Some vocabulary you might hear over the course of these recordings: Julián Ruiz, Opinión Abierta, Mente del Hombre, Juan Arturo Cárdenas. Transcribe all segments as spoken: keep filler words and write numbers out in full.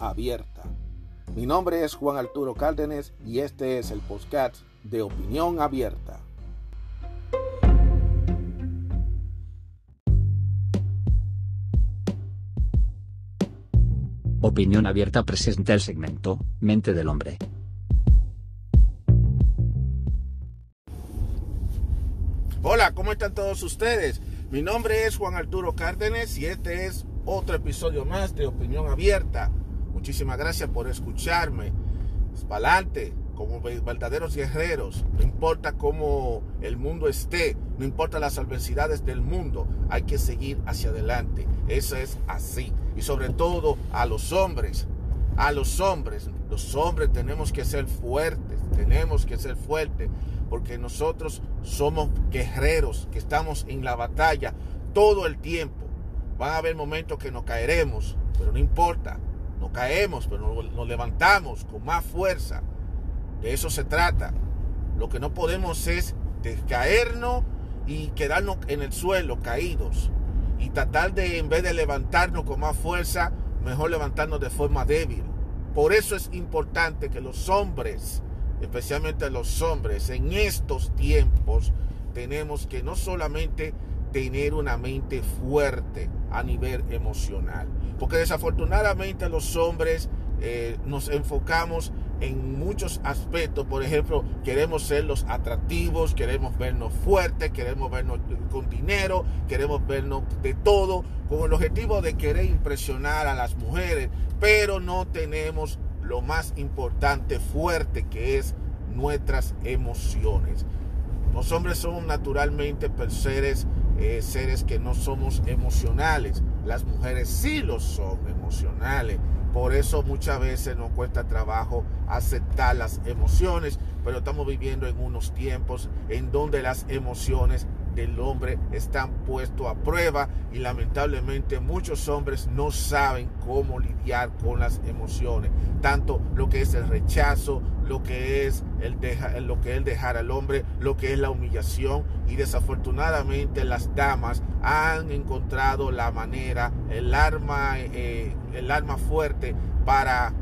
abierta. Mi nombre es Juan Arturo Cárdenas y este es el podcast de Opinión Abierta. Opinión Abierta presenta el segmento Mente del Hombre. Hola, ¿cómo están todos ustedes? Mi nombre es Juan Arturo Cárdenas y este es otro episodio más de Opinión Abierta. Muchísimas gracias por escucharme. Para adelante, como verdaderos guerreros, no importa cómo el mundo esté, no importa las adversidades del mundo, hay que seguir hacia adelante. Eso es así. Y sobre todo a los hombres, a los hombres, los hombres tenemos que ser fuertes, tenemos que ser fuertes, porque nosotros somos guerreros que estamos en la batalla todo el tiempo. Van a haber momentos que nos caeremos, pero no importa. Nos caemos, pero nos levantamos con más fuerza. De eso se trata. Lo que no podemos es descaernos y quedarnos en el suelo caídos. Y tratar de, en vez de levantarnos con más fuerza, mejor levantarnos de forma débil. Por eso es importante que los hombres, especialmente los hombres, en estos tiempos, tenemos que no solamente tener una mente fuerte a nivel emocional, porque desafortunadamente los hombres eh, nos enfocamos en muchos aspectos. Por ejemplo, queremos ser los atractivos, queremos vernos fuertes, queremos vernos con dinero, queremos vernos de todo, con el objetivo de querer impresionar a las mujeres, pero no tenemos lo más importante fuerte, que es nuestras emociones. Los hombres somos naturalmente seres Eh, seres que no somos emocionales. Las mujeres sí lo son, emocionales. Por eso muchas veces nos cuesta trabajo aceptar las emociones, pero estamos viviendo en unos tiempos en donde las emociones del hombre están puestas a prueba y lamentablemente muchos hombres no saben cómo lidiar con las emociones, tanto lo que es el rechazo, lo que es el deja, lo que es dejar al hombre, lo que es la humillación, y desafortunadamente las damas han encontrado la manera, el arma, eh, el arma fuerte para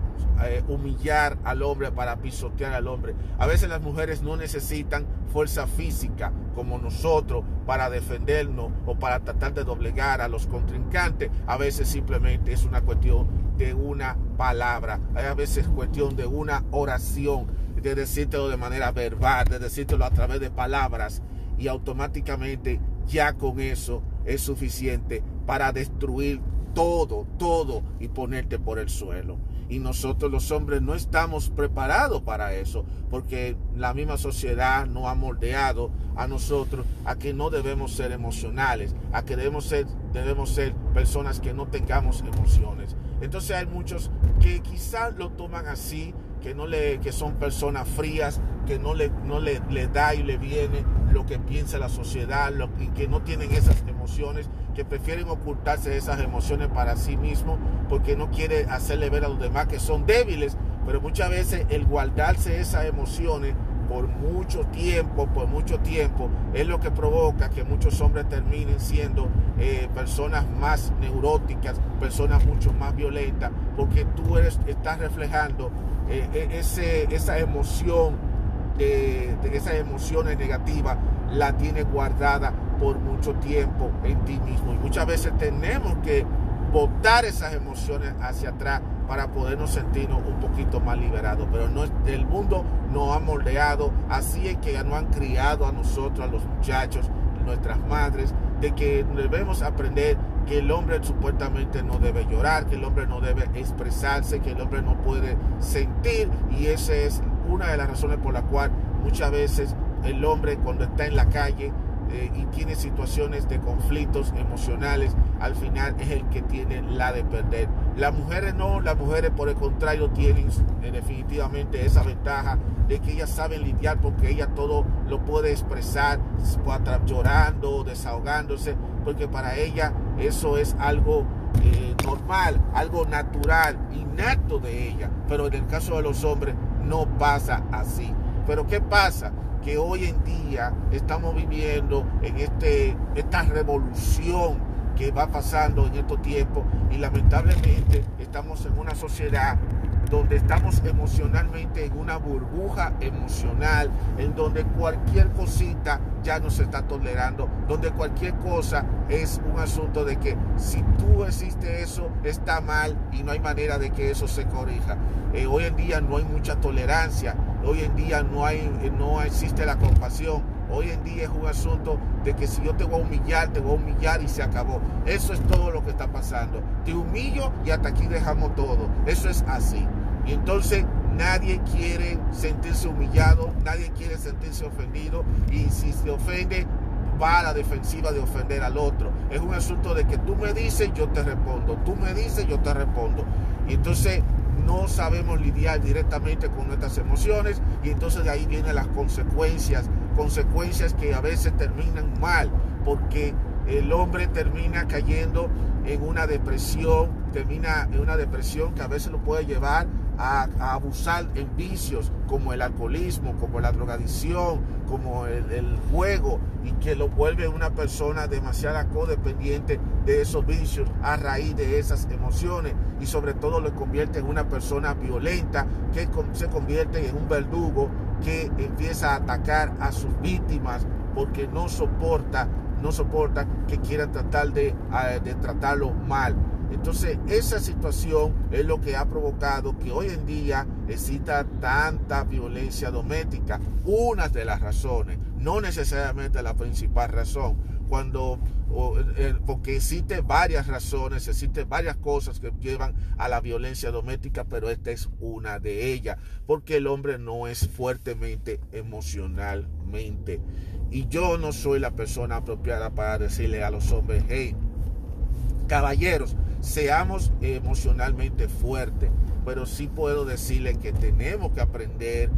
Eh, humillar al hombre, para pisotear al hombre. A veces las mujeres no necesitan fuerza física como nosotros para defendernos o para tratar de doblegar a los contrincantes. A veces simplemente es una cuestión de una palabra, a veces es cuestión de una oración, de decírtelo de manera verbal, de decírtelo a través de palabras, y automáticamente ya con eso es suficiente para destruir todo, todo y ponerte por el suelo. Y nosotros los hombres no estamos preparados para eso, porque la misma sociedad nos ha moldeado a nosotros a que no debemos ser emocionales, a que debemos ser, debemos ser personas que no tengamos emociones. Entonces hay muchos que quizás lo toman así, que, no le, que son personas frías, que no, le, no le, le da y le viene lo que piensa la sociedad, lo, y que no tienen esas emociones, que prefieren ocultarse esas emociones para sí mismos porque no quiere hacerle ver a los demás que son débiles. Pero muchas veces el guardarse esas emociones por mucho tiempo, por mucho tiempo, es lo que provoca que muchos hombres terminen siendo eh, personas más neuróticas, personas mucho más violentas, porque tú eres, estás reflejando eh, ese, esa emoción, de, de esas emociones negativas, la tienes guardada por mucho tiempo en ti mismo. Y muchas veces tenemos que botar esas emociones hacia atrás para podernos sentirnos un poquito más liberados. Pero no, el mundo nos ha moldeado, así es que nos han criado a nosotros, a los muchachos, nuestras madres, de que debemos aprender que el hombre supuestamente no debe llorar, que el hombre no debe expresarse, que el hombre no puede sentir. Y esa es una de las razones por la cual muchas veces el hombre, cuando está en la calle, eh, y tiene situaciones de conflictos emocionales, al final es el que tiene la de perder. Las mujeres no, las mujeres por el contrario tienen eh, definitivamente esa ventaja de que ellas saben lidiar, porque ella todo lo puede expresar llorando, desahogándose, porque para ella eso es algo eh, normal, algo natural, innato de ella. Pero en el caso de los hombres no pasa así. Pero ¿qué pasa? Que hoy en día estamos viviendo en este, esta revolución que va pasando en estos tiempos, y lamentablemente estamos en una sociedad donde estamos emocionalmente en una burbuja emocional, en donde cualquier cosita ya no se está tolerando, donde cualquier cosa es un asunto de que si tú hiciste eso está mal y no hay manera de que eso se corrija. Eh, hoy en día no hay mucha tolerancia, hoy en día no, hay, no existe la compasión, hoy en día es un asunto de que si yo te voy a humillar, te voy a humillar y se acabó. Eso es todo lo que está pasando. Te humillo y hasta aquí dejamos todo. Eso es así. Y entonces nadie quiere sentirse humillado, nadie quiere sentirse ofendido, y si se ofende va a la defensiva de ofender al otro. Es un asunto de que tú me dices, yo te respondo, tú me dices, yo te respondo. Y entonces no sabemos lidiar directamente con nuestras emociones, y entonces de ahí vienen las consecuencias, consecuencias que a veces terminan mal, porque el hombre termina cayendo en una depresión, termina en una depresión que a veces lo puede llevar a, a abusar en vicios como el alcoholismo, como la drogadicción, como el, el juego, y que lo vuelve una persona demasiado codependiente de esos vicios a raíz de esas emociones, y sobre todo lo convierte en una persona violenta que se convierte en un verdugo que empieza a atacar a sus víctimas porque no soporta no soporta que quieran tratar de, de tratarlo mal. Entonces esa situación es lo que ha provocado que hoy en día exista tanta violencia doméstica. Una de las razones, no necesariamente la principal razón, cuando o, eh, porque existen varias razones, existen varias cosas que llevan a la violencia doméstica, pero esta es una de ellas, porque el hombre no es fuertemente emocionalmente. Y yo no soy la persona apropiada para decirle a los hombres, hey, caballeros, seamos emocionalmente fuertes, pero sí puedo decirle que tenemos que aprender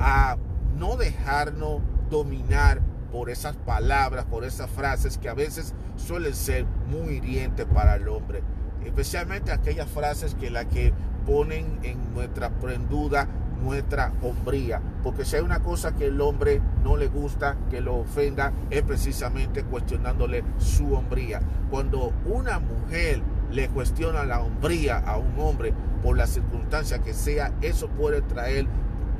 a no dejarnos dominar por esas palabras, por esas frases que a veces suelen ser muy hirientes para el hombre, especialmente aquellas frases que la que ponen en nuestra en duda nuestra hombría, porque si hay una cosa que el hombre no le gusta que lo ofenda es precisamente cuestionándole su hombría. Cuando una mujer le cuestiona la hombría a un hombre por la circunstancia que sea, eso puede traer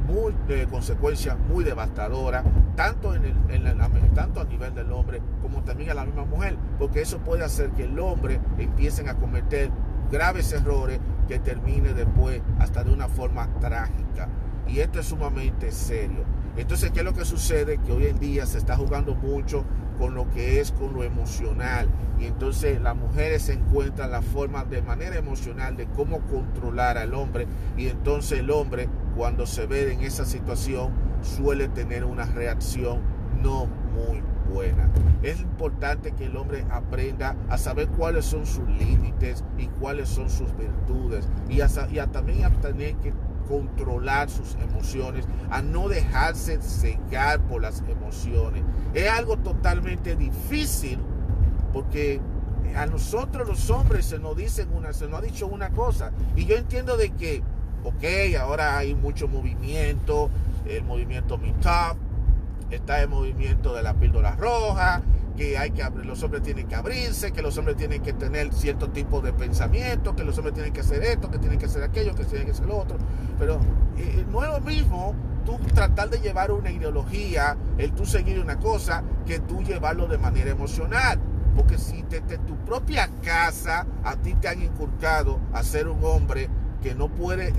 muy, eh, consecuencias muy devastadoras, tanto, en el, en la, tanto a nivel del hombre como también a la misma mujer, porque eso puede hacer que el hombre empiecen a cometer graves errores que termine después hasta de una forma trágica, y esto es sumamente serio. Entonces, ¿qué es lo que sucede? Que hoy en día se está jugando mucho con lo que es con lo emocional, y entonces las mujeres encuentran la forma de manera emocional de cómo controlar al hombre, y entonces el hombre, cuando se ve en esa situación, suele tener una reacción no muy buena. Es importante que el hombre aprenda a saber cuáles son sus límites y cuáles son sus virtudes, y, a, y a también a tener que controlar sus emociones, a no dejarse cegar por las emociones. Es algo totalmente difícil, porque a nosotros los hombres se nos dicen una, se nos ha dicho una cosa, y yo entiendo de que ok, ahora hay mucho movimiento, el movimiento Me Too, está el movimiento de la píldora roja, que, hay que los hombres tienen que abrirse, que los hombres tienen que tener cierto tipo de pensamiento, que los hombres tienen que hacer esto, que tienen que hacer aquello, que tienen que hacer lo otro. Pero eh, no es lo mismo tú tratar de llevar una ideología, el tú seguir una cosa, que tú llevarlo de manera emocional. Porque si desde tu propia casa a ti te han inculcado a ser un hombre que no puede,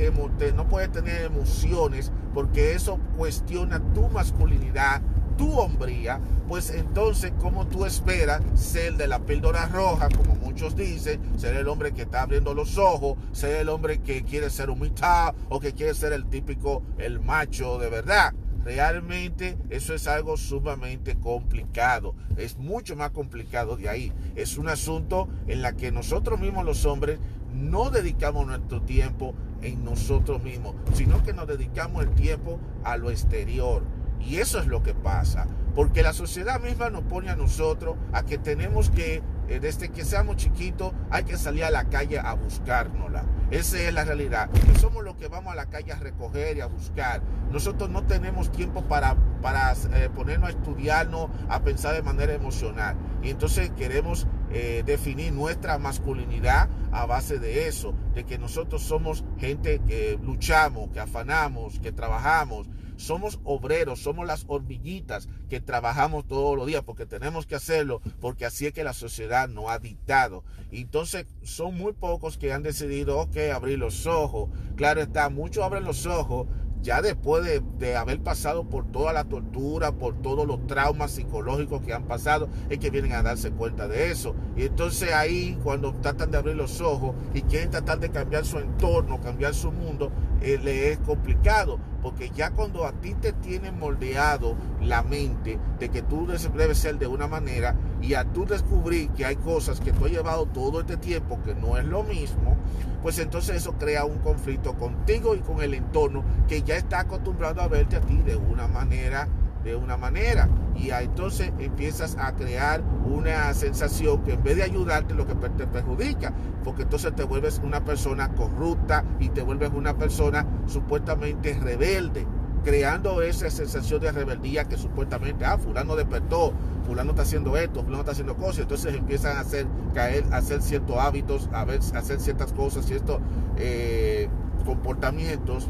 no puede tener emociones, porque eso cuestiona tu masculinidad, tu hombría, pues entonces, ¿cómo tú esperas ser de la píldora roja, como muchos dicen, ser el hombre que está abriendo los ojos, ser el hombre que quiere ser humilde o que quiere ser el típico, el macho de verdad? realmente eso es algo sumamente complicado, es mucho más complicado de ahí. Es un asunto en la que nosotros mismos los hombres no dedicamos nuestro tiempo en nosotros mismos, sino que nos dedicamos el tiempo a lo exterior. Y eso es lo que pasa, porque la sociedad misma nos pone a nosotros a que tenemos que, desde que seamos chiquitos, hay que salir a la calle a buscárnosla. Esa es la realidad, que somos los que vamos a la calle a recoger y a buscar. Nosotros no tenemos tiempo para, para eh, ponernos a estudiarnos, a pensar de manera emocional. Y entonces queremos eh, definir nuestra masculinidad a base de eso, de que nosotros somos gente que luchamos, que afanamos, que trabajamos. Somos obreros, somos las hormiguitas que trabajamos todos los días porque tenemos que hacerlo, porque así es que la sociedad nos ha dictado. Y entonces son muy pocos que han decidido, ok, abrir los ojos. Claro está, muchos abren los ojos ya después de, de haber pasado por toda la tortura, por todos los traumas psicológicos que han pasado, es que vienen a darse cuenta de eso. Y entonces ahí, cuando tratan de abrir los ojos y quieren tratar de cambiar su entorno, cambiar su mundo, eh, les es complicado. Porque ya cuando a ti te tienen moldeado la mente de que tú debes ser de una manera, y a tú descubrir que hay cosas que tú has llevado todo este tiempo que no es lo mismo, pues entonces eso crea un conflicto contigo y con el entorno que ya está acostumbrado a verte a ti de una manera, de una manera. Y entonces empiezas a crear una sensación que en vez de ayudarte lo que te perjudica, porque entonces te vuelves una persona corrupta y te vuelves una persona supuestamente rebelde, creando esa sensación de rebeldía que supuestamente, ah, fulano despertó, fulano está haciendo esto, fulano está haciendo cosas. Entonces empiezan a hacer, caer, a hacer ciertos hábitos, a ver, a hacer ciertas cosas, ciertos eh, comportamientos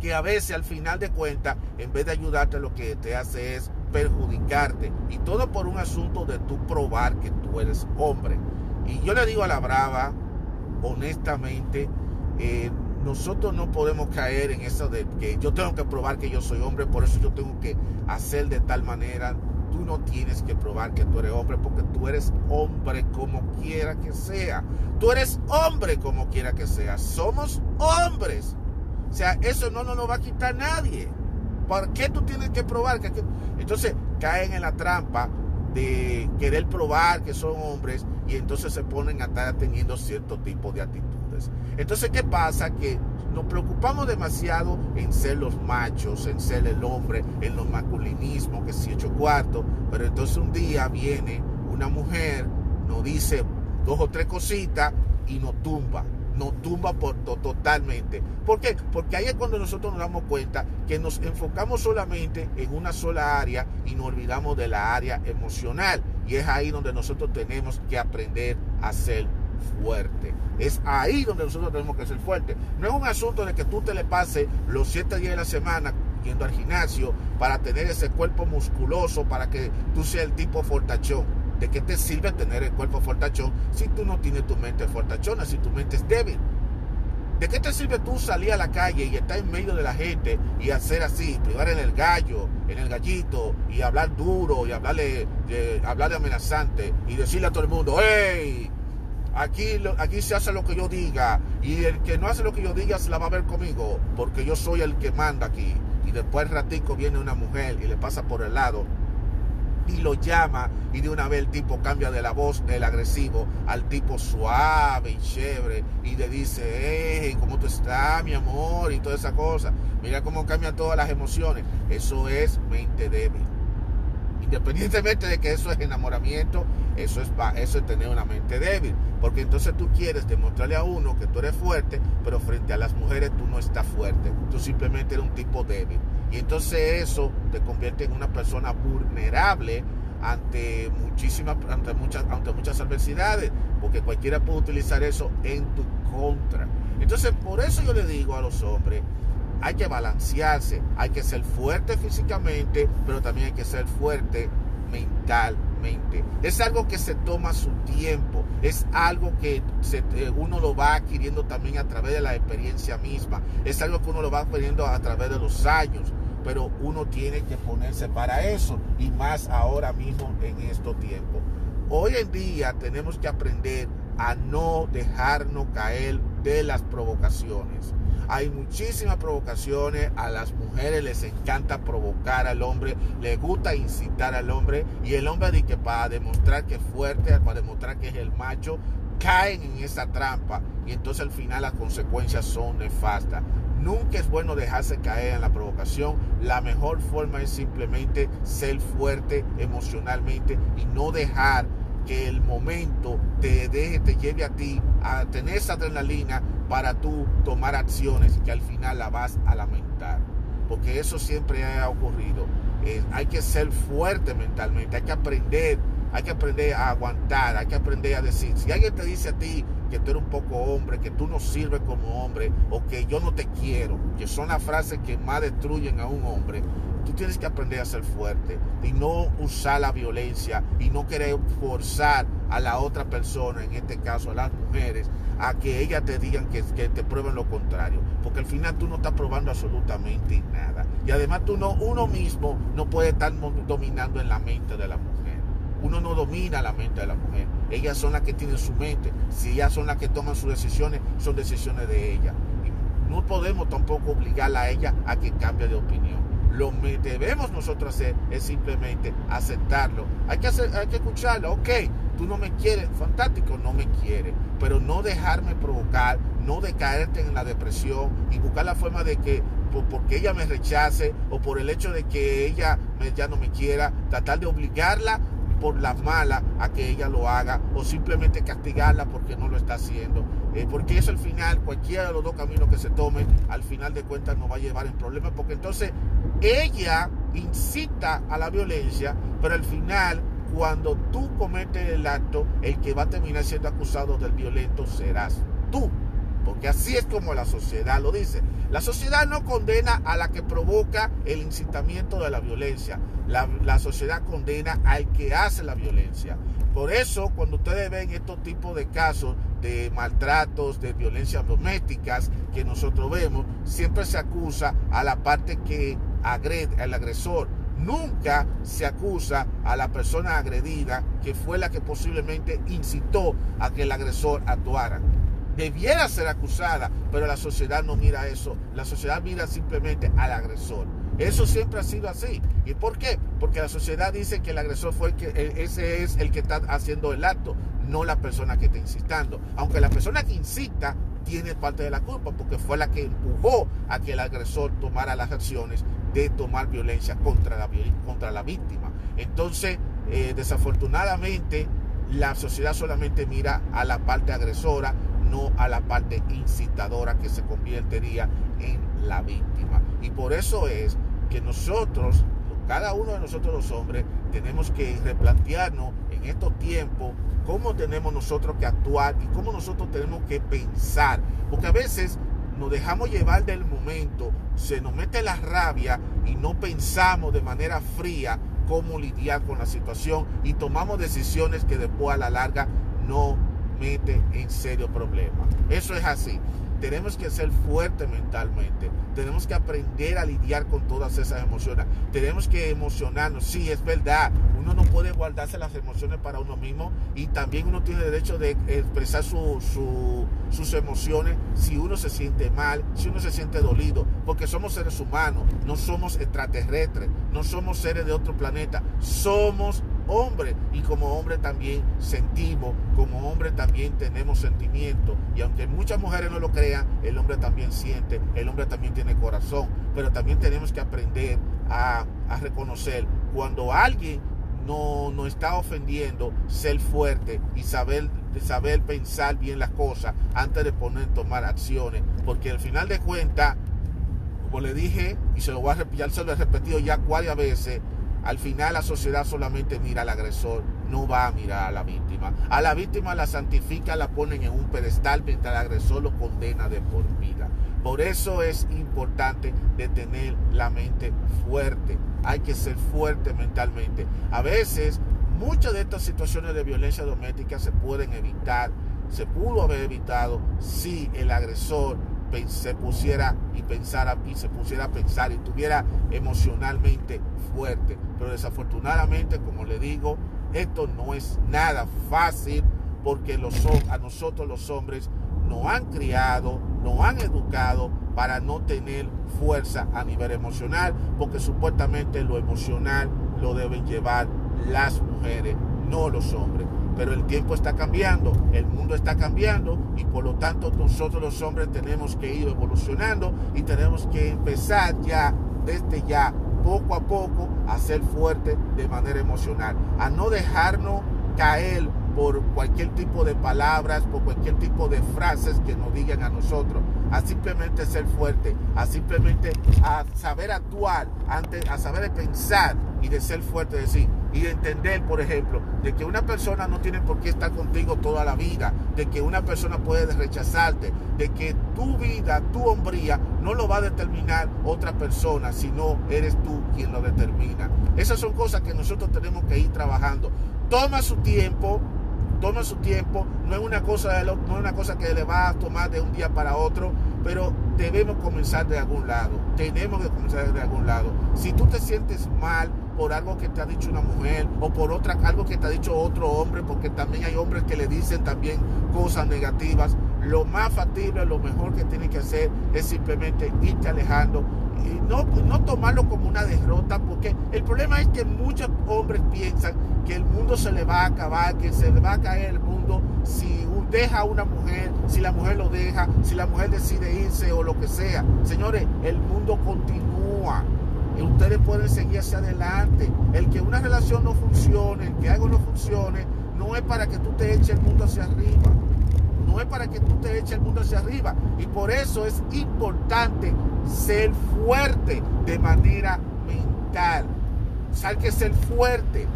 que a veces al final de cuentas, en vez de ayudarte, lo que te hace es perjudicarte. Y todo por un asunto de tú probar que tú eres hombre. Y yo le digo a la brava, honestamente, eh, nosotros no podemos caer en eso de que yo tengo que probar que yo soy hombre, por eso yo tengo que hacer de tal manera. Tú no tienes que probar que tú eres hombre, porque tú eres hombre como quiera que sea. Tú eres hombre como quiera que sea. Somos hombres. O sea, eso no nos lo va a quitar nadie. ¿Por qué tú tienes que probar? Entonces caen en la trampa de querer probar que son hombres y entonces se ponen a estar teniendo cierto tipo de actitudes. Entonces, ¿qué pasa? Que nos preocupamos demasiado en ser los machos, en ser el hombre, en los masculinismos, que si ocho cuartos. Pero entonces un día viene una mujer, nos dice dos o tres cositas y nos tumba. Nos tumba por to totalmente. ¿Por qué? Porque ahí es cuando nosotros nos damos cuenta que nos enfocamos solamente en una sola área y nos olvidamos de la área emocional. Y es ahí donde nosotros tenemos que aprender a ser fuerte. Es ahí donde nosotros tenemos que ser fuerte. No es un asunto de que tú te le pases los siete días de la semana yendo al gimnasio para tener ese cuerpo musculoso, para que tú seas el tipo fortachón. ¿De qué te sirve tener el cuerpo fortachón si tú no tienes tu mente fortachona, si tu mente es débil? ¿De qué te sirve tú salir a la calle y estar en medio de la gente y hacer así, privar en el gallo, en el gallito, y hablar duro, y hablarle, de, hablarle amenazante, y decirle a todo el mundo, ¡hey! Aquí, aquí se hace lo que yo diga, y el que no hace lo que yo diga se la va a ver conmigo, porque yo soy el que manda aquí. Y después ratico viene una mujer y le pasa por el lado y lo llama, y de una vez el tipo cambia de la voz del agresivo al tipo suave y chévere y le dice, hey, ¿cómo tú estás, mi amor? Y toda esa cosa. Mira cómo cambian todas las emociones. Eso es mente débil. Independientemente de que eso es enamoramiento, eso es, eso es tener una mente débil. Porque entonces tú quieres demostrarle a uno que tú eres fuerte, pero frente a las mujeres tú no estás fuerte. Tú simplemente eres un tipo débil. Y entonces eso te convierte en una persona vulnerable ante muchísimas, ante muchas, ante muchas adversidades, porque cualquiera puede utilizar eso en tu contra. Entonces, por eso yo le digo a los hombres, hay que balancearse, hay que ser fuerte físicamente, pero también hay que ser fuerte mentalmente. Es algo que se toma su tiempo, es algo que se, uno lo va adquiriendo también a través de la experiencia misma, es algo que uno lo va adquiriendo a través de los años, pero uno tiene que ponerse para eso, y más ahora mismo en estos tiempos. Hoy en día tenemos que aprender a no dejarnos caer de las provocaciones, Hay muchísimas provocaciones. A las mujeres les encanta provocar al hombre, les gusta incitar al hombre, y el hombre dice que para demostrar que es fuerte, para demostrar que es el macho, caen en esa trampa, y entonces al final las consecuencias son nefastas. Nunca es bueno dejarse caer en la provocación. La mejor forma es simplemente ser fuerte emocionalmente y no dejar que el momento te deje, te lleve a ti a tener esa adrenalina para tú tomar acciones que al final la vas a lamentar, porque eso siempre ha ocurrido. Eh, hay que ser fuerte mentalmente, hay que aprender, hay que aprender a aguantar, hay que aprender a decir, si alguien te dice a ti que tú eres un poco hombre, que tú no sirves como hombre, o que yo no te quiero, que son las frases que más destruyen a un hombre, tú tienes que aprender a ser fuerte y no usar la violencia y no querer forzar a la otra persona, en este caso a las mujeres, a que ellas te digan que, que te prueben lo contrario, porque al final tú no estás probando absolutamente nada, y además tú no, uno mismo no puede estar dominando en la mente de la mujer. Uno no domina la mente de la mujer. Ellas son las que tienen su mente. Si ellas son las que toman sus decisiones, son decisiones de ellas. Y no podemos tampoco obligarla a ella a que cambie de opinión. Lo que debemos nosotros hacer es simplemente aceptarlo. Hay que, hacer, hay que escucharlo. Ok, tú no me quieres, fantástico, no me quieres. Pero no dejarme provocar, no decaerte en la depresión y buscar la forma de que porque ella me rechace o por el hecho de que ella me, ya no me quiera, tratar de obligarla por las malas a que ella lo haga, o simplemente castigarla porque no lo está haciendo, eh, porque eso al final, cualquiera de los dos caminos que se tome, al final de cuentas nos va a llevar en problemas, porque entonces ella incita a la violencia, pero al final cuando tú cometes el acto, el que va a terminar siendo acusado del violento serás tú, porque así es como la sociedad lo dice. La sociedad no condena a la que provoca el incitamiento de la violencia. La, la sociedad condena al que hace la violencia. Por eso, cuando ustedes ven estos tipos de casos de maltratos, de violencias domésticas que nosotros vemos, siempre se acusa a la parte que agrede, al agresor. Nunca se acusa a la persona agredida, que fue la que posiblemente incitó a que el agresor actuara. Debiera ser acusada, pero la sociedad no mira eso. La sociedad mira simplemente al agresor. Eso siempre ha sido así. ¿Y por qué? Porque la sociedad dice que el agresor fue el que, ese es el que está haciendo el acto, no la persona que está incitando. Aunque la persona que incita tiene parte de la culpa, porque fue la que empujó a que el agresor tomara las acciones de tomar violencia contra la, contra la víctima. Entonces, eh, desafortunadamente, la sociedad solamente mira a la parte agresora, no a la parte incitadora, que se convertiría en la víctima. Y por eso es que nosotros, cada uno de nosotros los hombres, tenemos que replantearnos en estos tiempos cómo tenemos nosotros que actuar y cómo nosotros tenemos que pensar, porque a veces nos dejamos llevar del momento, se nos mete la rabia y no pensamos de manera fría cómo lidiar con la situación y tomamos decisiones que después a la larga no mete en serio problema. Eso es así. Tenemos que ser fuertes mentalmente. Tenemos que aprender a lidiar con todas esas emociones. Tenemos que emocionarnos. Sí, es verdad. Uno no puede guardarse las emociones para uno mismo, y también uno tiene derecho de expresar su, su, sus emociones si uno se siente mal, si uno se siente dolido, porque somos seres humanos, no somos extraterrestres, no somos seres de otro planeta, somos hombre, y como hombre también sentimos, como hombre también tenemos sentimientos, y aunque muchas mujeres no lo crean, el hombre también siente, el hombre también tiene corazón, pero también tenemos que aprender a, a reconocer cuando alguien no nos está ofendiendo, ser fuerte y saber, saber pensar bien las cosas antes de poner, tomar acciones, porque al final de cuentas, como le dije y se lo voy a, ya se lo he repetido ya varias veces, al final la sociedad solamente mira al agresor, no va a mirar a la víctima. A la víctima la santifica, la ponen en un pedestal, mientras el agresor lo condena de por vida. Por eso es importante de tener la mente fuerte. Hay que ser fuerte mentalmente. A veces, muchas de estas situaciones de violencia doméstica se pueden evitar, se pudo haber evitado si el agresor se pusiera y pensara y se pusiera a pensar y estuviera emocionalmente fuerte, pero desafortunadamente, como le digo, esto no es nada fácil, porque los, a nosotros los hombres nos han criado, nos han educado para no tener fuerza a nivel emocional, porque supuestamente lo emocional lo deben llevar las mujeres, no los hombres. Pero el tiempo está cambiando, el mundo está cambiando, y por lo tanto nosotros los hombres tenemos que ir evolucionando y tenemos que empezar ya, desde ya, poco a poco, a ser fuertes de manera emocional, a no dejarnos caer por cualquier tipo de palabras, por cualquier tipo de frases que nos digan a nosotros, a simplemente ser fuerte, a simplemente a saber actuar, a saber pensar y de ser fuerte, decir, y de entender, por ejemplo, de que una persona no tiene por qué estar contigo toda la vida, de que una persona puede rechazarte, de que tu vida, tu hombría, no lo va a determinar otra persona, sino eres tú quien lo determina. Esas son cosas que nosotros tenemos que ir trabajando. Toma su tiempo, toma su tiempo, no es una cosa, no es una cosa que le va a tomar de un día para otro, pero debemos comenzar de algún lado, tenemos que comenzar de algún lado. Si tú te sientes mal por algo que te ha dicho una mujer o por otra, algo que te ha dicho otro hombre, porque también hay hombres que le dicen también cosas negativas, lo más factible, lo mejor que tienes que hacer es simplemente irte alejando y no, no tomarlo como una derrota, porque el problema es que muchos hombres piensan que el mundo se le va a acabar, que se le va a caer el mundo si deja a una mujer, si la mujer lo deja, si la mujer decide irse o lo que sea. Señores, el mundo continúa. Ustedes pueden seguir hacia adelante. El que una relación no funcione, el que algo no funcione, no es para que tú te eches el mundo hacia arriba. No es para que tú te eches el mundo hacia arriba. Y por eso es importante ser fuerte de manera mental. O sea, hay que ser fuerte.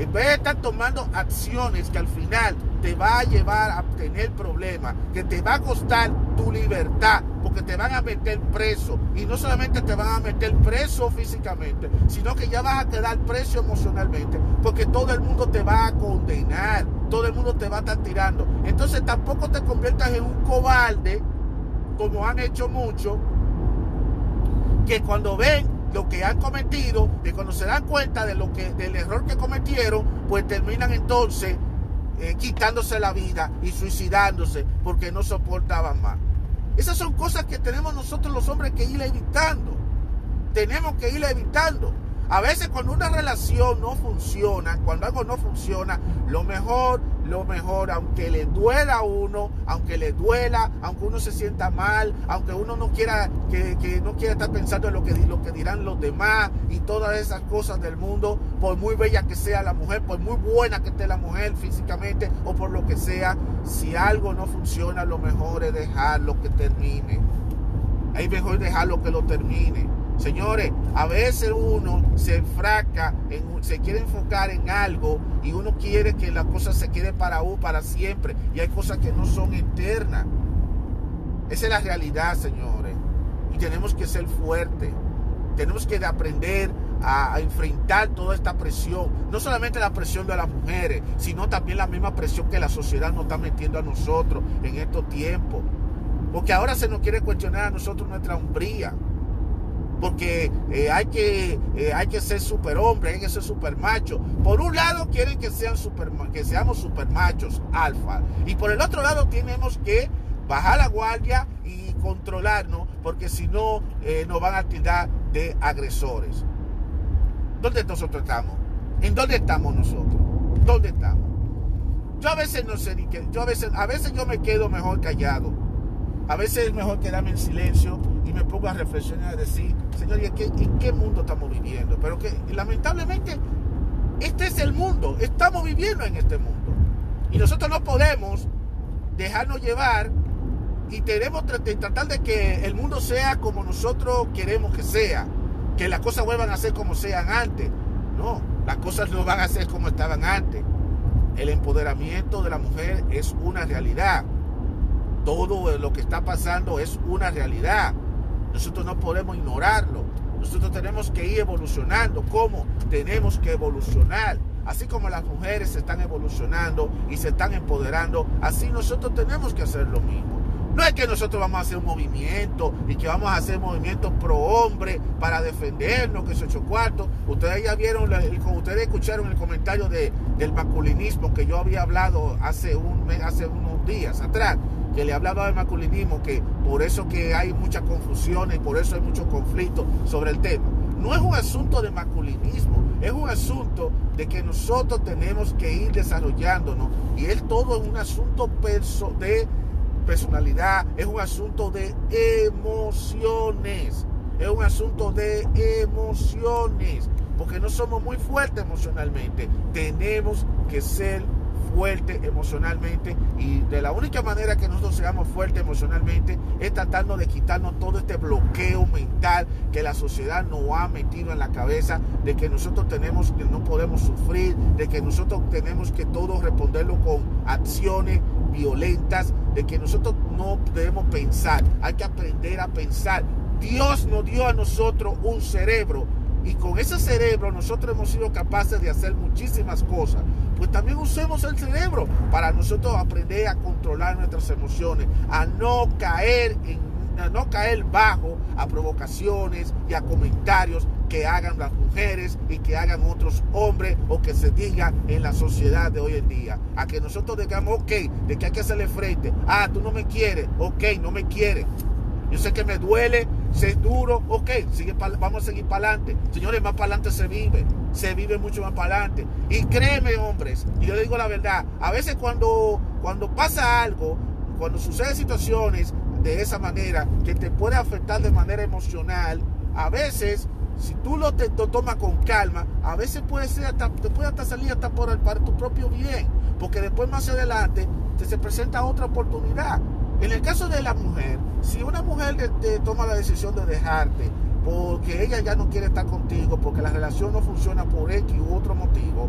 En vez de estar tomando acciones que al final te va a llevar a tener problemas, que te va a costar tu libertad, porque te van a meter preso, y no solamente te van a meter preso físicamente, sino que ya vas a quedar preso emocionalmente, porque todo el mundo te va a condenar, todo el mundo te va a estar tirando. Entonces tampoco te conviertas en un cobarde, como han hecho muchos, que cuando ven lo que han cometido, de cuando se dan cuenta de lo que, del error que cometieron, pues terminan entonces eh, quitándose la vida y suicidándose porque no soportaban más. Esas son cosas que tenemos nosotros los hombres que ir evitando. Tenemos que ir evitando. A veces cuando una relación no funciona, cuando algo no funciona, lo mejor, lo mejor, aunque le duela a uno, aunque le duela, aunque uno se sienta mal, aunque uno no quiera, que, que no quiera estar pensando en lo que, lo que dirán los demás y todas esas cosas del mundo, por muy bella que sea la mujer, por muy buena que esté la mujer físicamente o por lo que sea, si algo no funciona, lo mejor es dejarlo que termine. Es mejor dejarlo que lo termine. Señores, a veces uno se enfraca, en, se quiere enfocar en algo y uno quiere que las cosas se queden para, uh, para siempre, y hay cosas que no son eternas. Esa es la realidad, señores, y tenemos que ser fuertes, tenemos que aprender a, a enfrentar toda esta presión, no solamente la presión de las mujeres, sino también la misma presión que la sociedad nos está metiendo a nosotros en estos tiempos, porque ahora se nos quiere cuestionar a nosotros nuestra hombría. Porque eh, hay, que, eh, hay que ser superhombres, hay que ser supermachos. Por un lado quieren que, sean super, que seamos supermachos, alfa. Y por el otro lado tenemos que bajar la guardia y controlarnos, porque si no eh, nos van a tildar de agresores. ¿Dónde nosotros estamos? ¿En dónde estamos nosotros? ¿Dónde estamos? Yo a veces no sé ni qué. Yo a, veces, a veces yo me quedo mejor callado. A veces es mejor quedarme en silencio y me pongo a reflexionar y a decir, Señor, ¿en qué, ¿en qué mundo estamos viviendo? Pero que lamentablemente este es el mundo, estamos viviendo en este mundo. Y nosotros no podemos dejarnos llevar y tenemos que tratar de que el mundo sea como nosotros queremos que sea, que las cosas vuelvan a ser como sean antes. No, las cosas no van a ser como estaban antes. El empoderamiento de la mujer es una realidad. Todo lo que está pasando es una realidad. Nosotros no podemos ignorarlo. Nosotros tenemos que ir evolucionando. ¿Cómo? Tenemos que evolucionar. Así como las mujeres se están evolucionando y se están empoderando, así nosotros tenemos que hacer lo mismo. No es que nosotros vamos a hacer un movimiento y que vamos a hacer movimientos pro hombre para defendernos, que es ocho cuartos. Ustedes ya vieron, ustedes escucharon el comentario de, del masculinismo que yo había hablado hace, un, hace unos días atrás. que le hablaba de masculinismo, que por eso que hay muchas confusiones, por eso hay muchos conflictos sobre el tema. No es un asunto de masculinismo, es un asunto de que nosotros tenemos que ir desarrollándonos, y es todo un asunto perso- de personalidad, es un asunto de emociones, es un asunto de emociones, porque no somos muy fuertes emocionalmente, tenemos que ser fuerte emocionalmente, y de la única manera que nosotros seamos fuertes emocionalmente es tratando de quitarnos todo este bloqueo mental que la sociedad nos ha metido en la cabeza, de que nosotros tenemos que no podemos sufrir, de que nosotros tenemos que todo responderlo con acciones violentas, de que nosotros no debemos pensar, hay que aprender a pensar. Dios nos dio a nosotros un cerebro, y con ese cerebro nosotros hemos sido capaces de hacer muchísimas cosas. Pues también usemos el cerebro para nosotros aprender a controlar nuestras emociones, a no caer, en, a no caer bajo a provocaciones y a comentarios que hagan las mujeres y que hagan otros hombres, o que se diga en la sociedad de hoy en día. A que nosotros digamos, ok, de que hay que hacerle frente. Ah, tú no me quieres, ok, no me quieres. Yo sé que me duele, sé duro, ok, sigue pa, vamos a seguir para adelante. Señores, más para adelante se vive, se vive mucho más para adelante. Y créeme, hombres, y yo le digo la verdad, a veces cuando, cuando pasa algo, cuando suceden situaciones de esa manera, que te puede afectar de manera emocional, a veces, si tú lo, te, lo tomas con calma, a veces puede ser hasta, te puede hasta salir hasta por el, para tu propio bien, porque después más adelante te se presenta otra oportunidad. En el caso de la mujer, si una mujer te, te toma la decisión de dejarte porque ella ya no quiere estar contigo, porque la relación no funciona por X u otro motivo,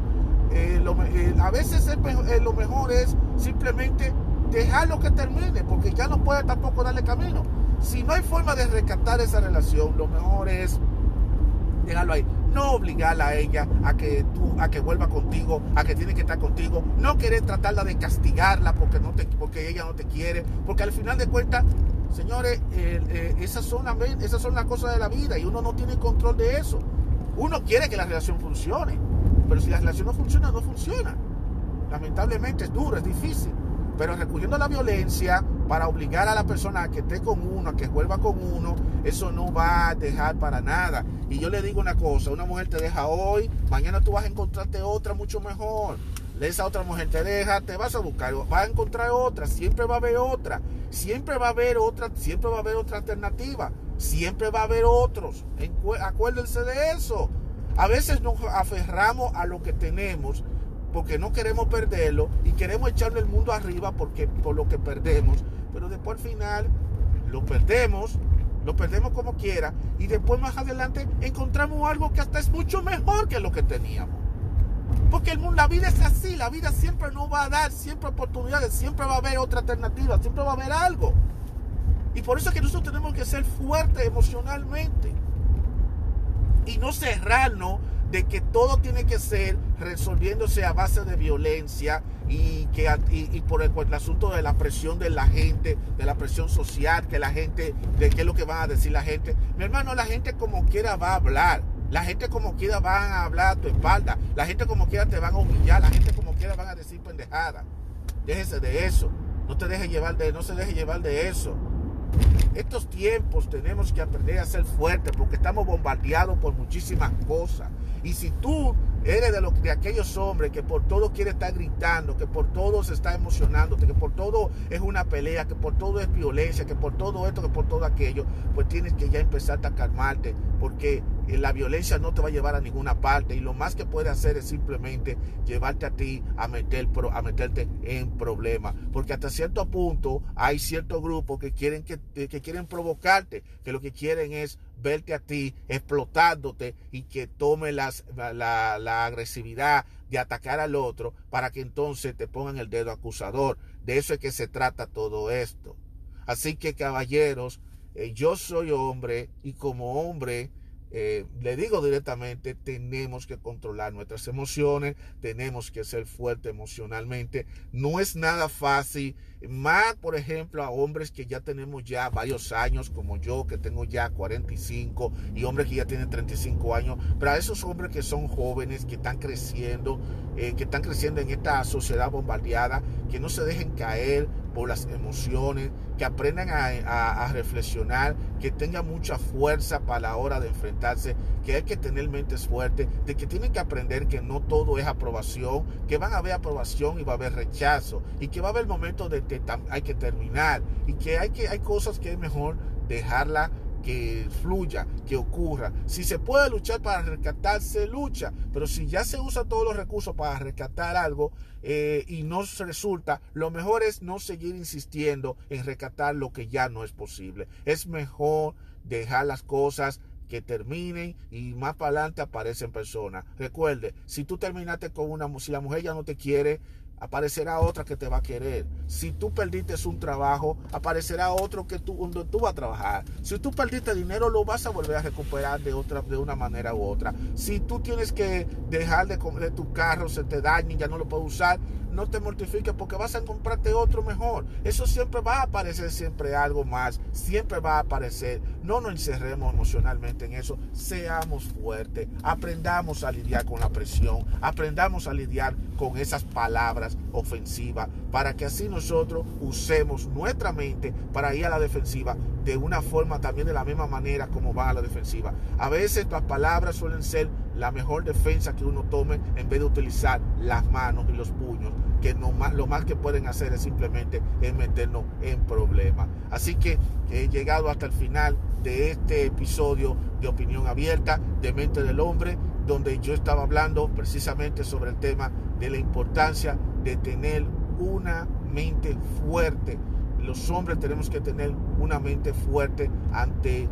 eh, lo, eh, a veces es, eh, lo mejor es simplemente dejarlo que termine, porque ya no puede tampoco darle camino. Si no hay forma de rescatar esa relación, lo mejor es dejarlo ahí. No obligarla a ella a que tú, a que vuelva contigo, a que tiene que estar contigo. No querer tratarla de castigarla porque, no te, porque ella no te quiere. Porque al final de cuentas, señores, eh, eh, esas, son la, esas son las cosas de la vida, y uno no tiene control de eso. Uno quiere que la relación funcione, pero si la relación no funciona, no funciona. Lamentablemente es duro, es difícil. Pero recurriendo a la violencia para obligar a la persona a que esté con uno, a que vuelva con uno, eso no va a dejar para nada. Y yo le digo una cosa, una mujer te deja hoy, mañana tú vas a encontrarte otra mucho mejor. Esa otra mujer te deja, te vas a buscar, vas a encontrar otra, siempre va a haber otra, siempre va a haber otra, siempre va a haber otra alternativa, siempre va a haber otros. Acuérdense de eso. A veces nos aferramos a lo que tenemos porque no queremos perderlo y queremos echarle el mundo arriba porque, por lo que perdemos, pero después al final lo perdemos. Lo perdemos como quiera, y después más adelante encontramos algo que hasta es mucho mejor que lo que teníamos. Porque el mundo, la vida es así, la vida siempre nos va a dar, siempre oportunidades, siempre va a haber otra alternativa, siempre va a haber algo. Y por eso es que nosotros tenemos que ser fuertes emocionalmente y no cerrarnos de que todo tiene que ser resolviéndose a base de violencia y, que, y, y por el, el asunto de la presión de la gente, de la presión social, que la gente, de qué es lo que van a decir la gente. Mi hermano, la gente como quiera va a hablar, la gente como quiera van a hablar a tu espalda, la gente como quiera te van a humillar, la gente como quiera van a decir pendejadas. Déjese de eso, no te dejes llevar de, no se deje llevar de eso. Estos tiempos tenemos que aprender a ser fuertes porque estamos bombardeados por muchísimas cosas. Y si tú eres de, los, de aquellos hombres que por todo quiere estar gritando, que por todo se está emocionando, que por todo es una pelea, que por todo es violencia, que por todo esto, que por todo aquello, pues tienes que ya empezar a calmarte, porque la violencia no te va a llevar a ninguna parte, y lo más que puede hacer es simplemente llevarte a ti a, meter, a meterte en problemas, porque hasta cierto punto hay ciertos grupos que quieren, que, que quieren provocarte, que lo que quieren es verte a ti explotándote y que tome las, la, la agresividad de atacar al otro para que entonces te pongan el dedo acusador. De eso es que se trata todo esto. Así que, caballeros, eh, yo soy hombre, y como hombre Eh, le digo directamente, tenemos que controlar nuestras emociones, tenemos que ser fuertes emocionalmente. No es nada fácil, más por ejemplo a hombres que ya tenemos ya varios años, como yo que tengo ya cuarenta y cinco, y hombres que ya tienen treinta y cinco años. Pero a esos hombres que son jóvenes, que están creciendo, eh, que están creciendo en esta sociedad bombardeada, que no se dejen caer por las emociones, que aprendan a, a, a reflexionar, que tengan mucha fuerza para la hora de enfrentarse, que hay que tener mentes fuertes, de que tienen que aprender que no todo es aprobación, que van a haber aprobación y va a haber rechazo, y que va a haber momentos de que hay que terminar, y que hay, que hay cosas que es mejor dejarla que fluya, que ocurra. Si se puede luchar para rescatarse, lucha, pero si ya se usa todos los recursos para rescatar algo eh, y no resulta, lo mejor es no seguir insistiendo en rescatar lo que ya no es posible. Es mejor dejar las cosas que terminen y más para adelante aparecen personas. Recuerde, si tú terminaste con una, si la mujer ya no te quiere, aparecerá otra que te va a querer. Si tú perdiste un trabajo, aparecerá otro que tú, donde tú vas a trabajar. Si tú perdiste dinero, lo vas a volver a recuperar de, otra, de una manera u otra. Si tú tienes que dejar de comprar tu carro, se te daña y ya no lo puedes usar, no te mortifiques porque vas a comprarte otro mejor. Eso siempre va a aparecer, siempre algo más, siempre va a aparecer. No nos encerremos emocionalmente en eso. Seamos fuertes, aprendamos a lidiar con la presión, aprendamos a lidiar con esas palabras ofensivas, para que así nosotros usemos nuestra mente para ir a la defensiva de una forma también de la misma manera como va a la defensiva. A veces las palabras suelen ser la mejor defensa que uno tome, en vez de utilizar las manos y los puños, que no más, lo más que pueden hacer es simplemente es meternos en problemas. Así que he llegado hasta el final de este episodio de Opinión Abierta, de Mente del Hombre, donde yo estaba hablando precisamente sobre el tema de la importancia de tener una mente fuerte. Los hombres tenemos que tener una mente fuerte ante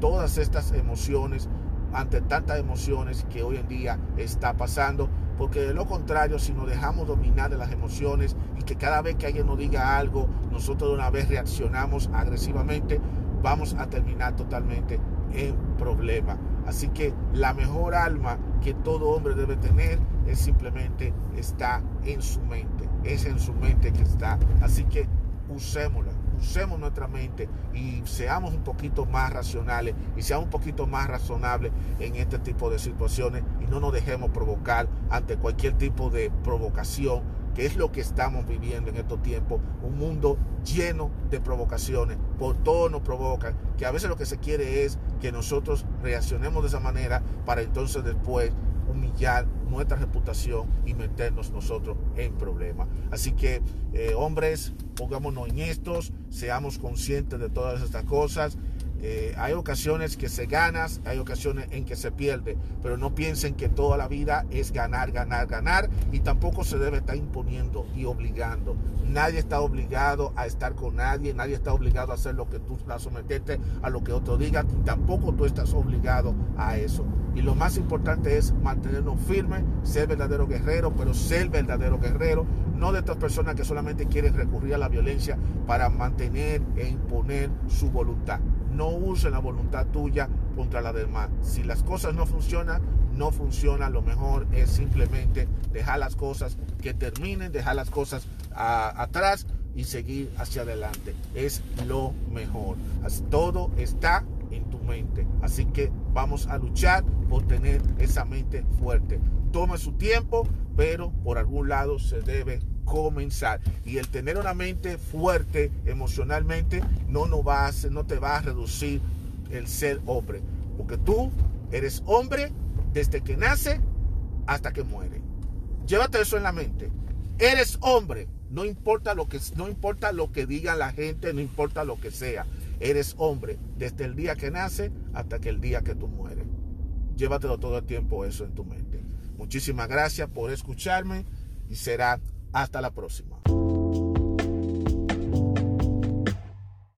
todas estas emociones, ante tantas emociones que hoy en día está pasando, porque de lo contrario, si nos dejamos dominar de las emociones y que cada vez que alguien nos diga algo, nosotros de una vez reaccionamos agresivamente, vamos a terminar totalmente en problema. Así que la mejor arma que todo hombre debe tener es simplemente está en su mente, es en su mente que está. Así que usémosla. Usemos nuestra mente y seamos un poquito más racionales y seamos un poquito más razonables en este tipo de situaciones, y no nos dejemos provocar ante cualquier tipo de provocación, que es lo que estamos viviendo en estos tiempos, un mundo lleno de provocaciones, por todo nos provocan, que a veces lo que se quiere es que nosotros reaccionemos de esa manera para entonces después humillar nuestra reputación y meternos nosotros en problemas. Así que eh, hombres, pongámonos en estos, seamos conscientes de todas estas cosas. Eh, hay ocasiones que se gana, hay ocasiones en que se pierde, pero no piensen que toda la vida es ganar, ganar, ganar, y tampoco se debe estar imponiendo y obligando. Nadie está obligado a estar con nadie, nadie está obligado a hacer lo que tú, a someterte a lo que otro diga, y tampoco tú estás obligado a eso. Y lo más importante es mantenernos firmes, ser verdadero guerrero, pero ser verdadero guerrero, no de estas personas que solamente quieren recurrir a la violencia para mantener e imponer su voluntad. No usen la voluntad tuya contra la demás. Si las cosas no funcionan, no funcionan. Lo mejor es simplemente dejar las cosas que terminen, dejar las cosas a, atrás y seguir hacia adelante. Es lo mejor. Todo está en tu mente. Así que vamos a luchar por tener esa mente fuerte. Toma su tiempo, pero por algún lado se debe comenzar, y el tener una mente fuerte emocionalmente no, no, va a hacer, no te va a reducir el ser hombre, porque tú eres hombre desde que nace hasta que muere. Llévate eso en la mente, eres hombre, no importa lo que, no importa lo que diga la gente, no importa lo que sea, eres hombre desde el día que nace hasta que el día que tú mueres. Llévatelo todo el tiempo eso en tu mente. Muchísimas gracias por escucharme y será hasta la próxima.